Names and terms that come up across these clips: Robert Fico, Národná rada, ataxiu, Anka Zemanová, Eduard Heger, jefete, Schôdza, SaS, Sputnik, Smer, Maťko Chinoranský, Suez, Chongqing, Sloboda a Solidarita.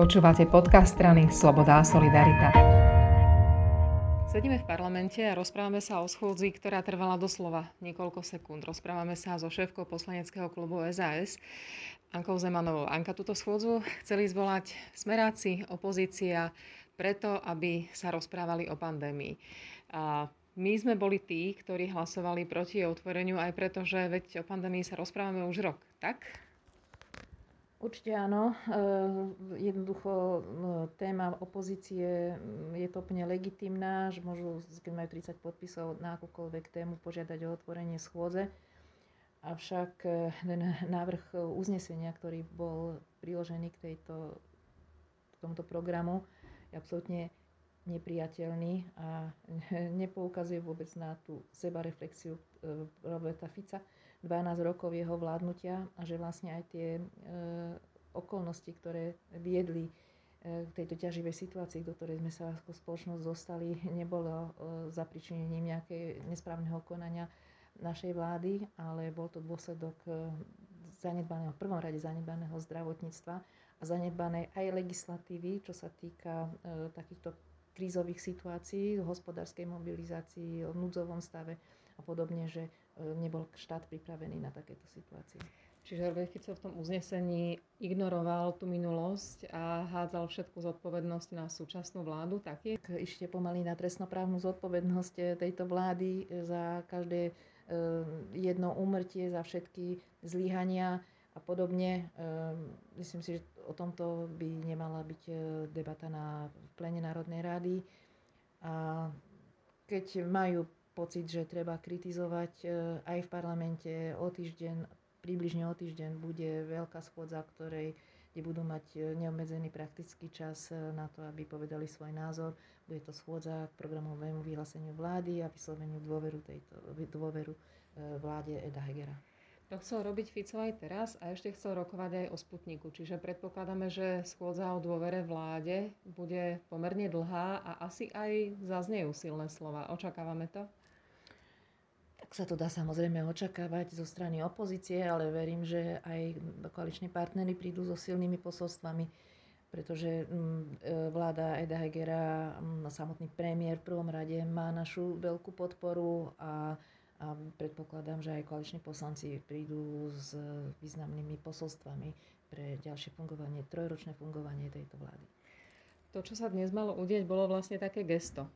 Počúvate podcast strany Sloboda a Solidarita. Sedíme v parlamente a rozprávame sa o schôdzi, ktorá trvala doslova niekoľko sekúnd. Rozprávame sa so šéfkou poslaneckého klubu SaS, Ankou Zemanovou. Anka, túto schôdzu chceli zvolať smeráci, opozícia, preto, aby sa rozprávali o pandémii. My sme boli tí, ktorí hlasovali proti otvoreniu, aj preto, že veď o pandémii sa rozprávame už rok, tak? Určite áno. Jednoducho téma opozície je to úplne legitimná, že môžu, keď majú 30 podpisov na akúkoľvek tému, požiadať o otvorenie schôdze. Avšak ten návrh uznesenia, ktorý bol priložený k tomuto programu, je absolútne nepriateľný a nepoukazuje vôbec na tú sebareflexiu Roberta Fica, 12 rokov jeho vládnutia, a že vlastne aj tie okolnosti, ktoré viedli k tejto ťaživej situácii, do ktorej sme sa ako spoločnosť dostali, nebolo zapričinením nejakého nesprávneho konania našej vlády, ale bol to dôsledok zanedbaného, v prvom rade zanedbaného zdravotníctva a zanedbanej aj legislatívy, čo sa týka takýchto krízových situácií, hospodárskej mobilizácii, núdzovom stave a podobne, že nebol štát pripravený na takéto situácie. Čiže Robert Fico v tom uznesení ignoroval tú minulosť a hádzal všetku zodpovednosť na súčasnú vládu, tak je? Ešte pomaly na trestnoprávnu zodpovednosť tejto vlády za každé jedno úmrtie, za všetky zlyhania a podobne. Myslím si, že o tomto by nemala byť debata na plene Národnej rady. A keď majú pocit, že treba kritizovať aj v parlamente o týždeň, približne o týždeň bude veľká schôdza, ktorej budú mať neobmedzený praktický čas na to, aby povedali svoj názor. Bude to schôdza k programovému vyhláseniu vlády a vysloveniu dôveru vláde Eda Hegera. To chcel robiť Fico aj teraz a ešte chcel rokovať aj o Sputniku. Čiže predpokladáme, že schôdza o dôvere vláde bude pomerne dlhá a asi aj zaznejú silné slova. Očakávame to? Tak sa to dá samozrejme očakávať zo strany opozície, ale verím, že aj koaliční partnery prídu so silnými posolstvami, pretože vláda Eda Hegera, samotný premiér v prvom rade, má našu veľkú podporu a predpokladám, že aj koaliční poslanci prídu s významnými posolstvami pre ďalšie fungovanie, trojročné fungovanie tejto vlády. To, čo sa dnes malo udieť, bolo vlastne také gesto.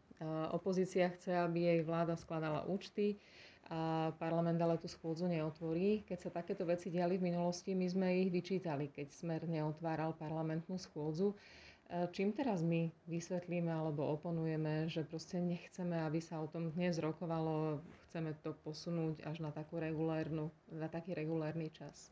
Opozícia chce, aby jej vláda skladala účty a parlament ale tú schôdzu neotvorí. Keď sa takéto veci diali v minulosti, my sme ich vyčítali, keď Smer neotváral parlamentnú schôdzu. Čím teraz my vysvetlíme alebo oponujeme, že proste nechceme, aby sa o tom dnes rokovalo, chceme to posunúť až na taký regulárny čas?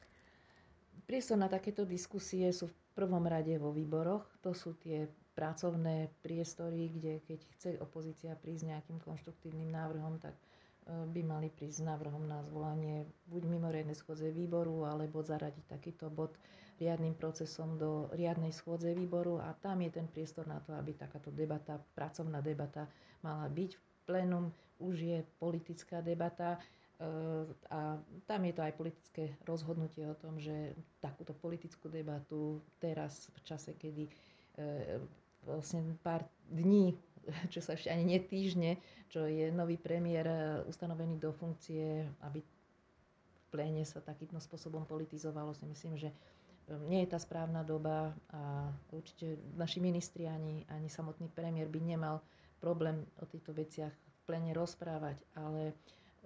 Priestor na takéto diskusie sú v prvom rade vo výboroch. To sú tie pracovné priestory, kde keď chce opozícia prísť nejakým konštruktívnym návrhom, tak by mali prísť s návrhom na zvolanie buď mimoriadnej schôdze výboru, alebo zaradiť takýto bod riadnym procesom do riadnej schôdze výboru, a tam je ten priestor na to, aby takáto debata, pracovná debata mala byť. Plénum už je politická debata a tam je to aj politické rozhodnutie o tom, že takúto politickú debatu teraz v čase, kedy vlastne pár dní, čo sa ešte ani nie týždne, čo je nový premiér ustanovený do funkcie, aby v pléne sa takýmto spôsobom politizovalo, si myslím, že nie je tá správna doba a určite naši ministri ani samotný premiér by nemal problém o týchto veciach v pléne rozprávať, ale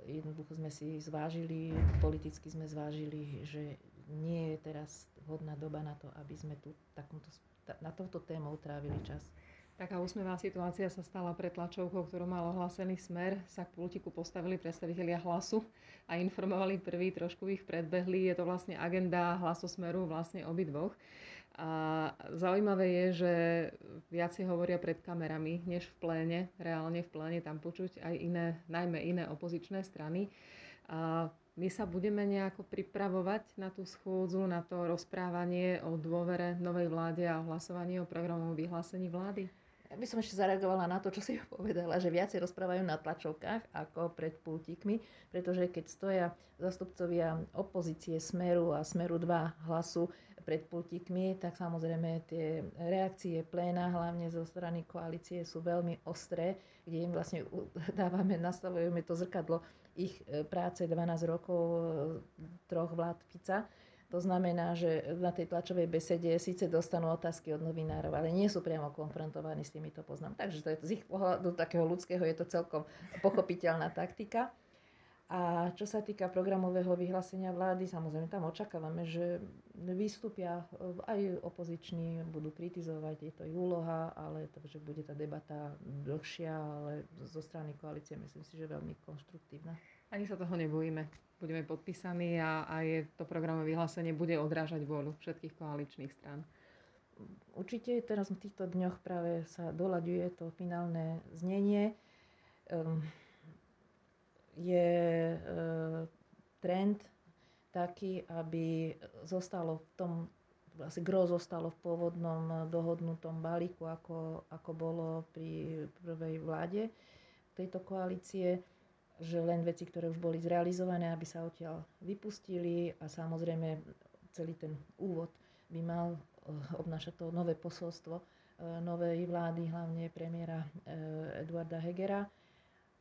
jednoducho sme si zvážili, politicky sme zvážili, že nie je teraz vhodná doba na to, aby sme tu na touto tému trávili čas. Taká úsmevná situácia sa stala pred tlačovkou, ktorú mal ohlásený Smer. Sa k pultiku postavili predstavitelia Hlasu a informovali prvý, trošku ich predbehli. Je to vlastne agenda Hlasu, Smeru, vlastne obidvoch. A zaujímavé je, že viacej hovoria pred kamerami, než v pléne. Reálne v pléne tam počuť aj najmä iné opozičné strany. A my sa budeme nejako pripravovať na tú schôdzu, na to rozprávanie o dôvere novej vláde a hlasovanie o programovom vyhlásení vlády? Ja by som ešte zareagovala na to, čo si povedala, že viacej rozprávajú na tlačovkách ako pred pultíkmi, pretože keď stoja zastupcovia opozície Smeru a Smeru 2 Hlasu pred pultíkmi, tak samozrejme tie reakcie pléna, hlavne zo strany koalície, sú veľmi ostré, kde im vlastne dávame, nastavujeme to zrkadlo ich práce 12 rokov troch vlád Fica. To znamená, že na tej tlačovej besede síce dostanú otázky od novinárov, ale nie sú priamo konfrontovaní s týmito poznámkami. Takže to je z ich pohľadu takého ľudského je to celkom pochopiteľná taktika. A čo sa týka programového vyhlásenia vlády, samozrejme tam očakávame, že vystúpia aj opoziční, budú kritizovať, je to ich úloha, ale takže bude tá debata dlhšia, ale zo strany koalície myslím si, že veľmi konštruktívna. Ani sa toho nebojíme. Budeme podpísaní a to programové vyhlásenie bude odrážať vôľu všetkých koaličných strán. Určite teraz v týchto dňoch práve sa doľaďuje to finálne znenie. Je trend taký, aby zostalo v tom, vlastne gro zostalo v pôvodnom dohodnutom balíku, ako bolo pri prvej vláde tejto koalície, že len veci, ktoré už boli zrealizované, aby sa odtiaľ vypustili a samozrejme celý ten úvod by mal obnášať to nové posolstvo novej vlády, hlavne premiéra Eduarda Hegera.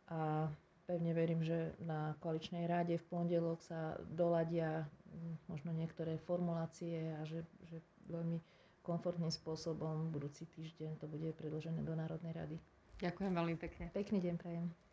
A pevne verím, že na koaličnej rade v pondelok sa doladia možno niektoré formulácie a že veľmi komfortným spôsobom budúci týždeň to bude predložené do Národnej rady. Ďakujem veľmi pekne. Pekný deň prajem.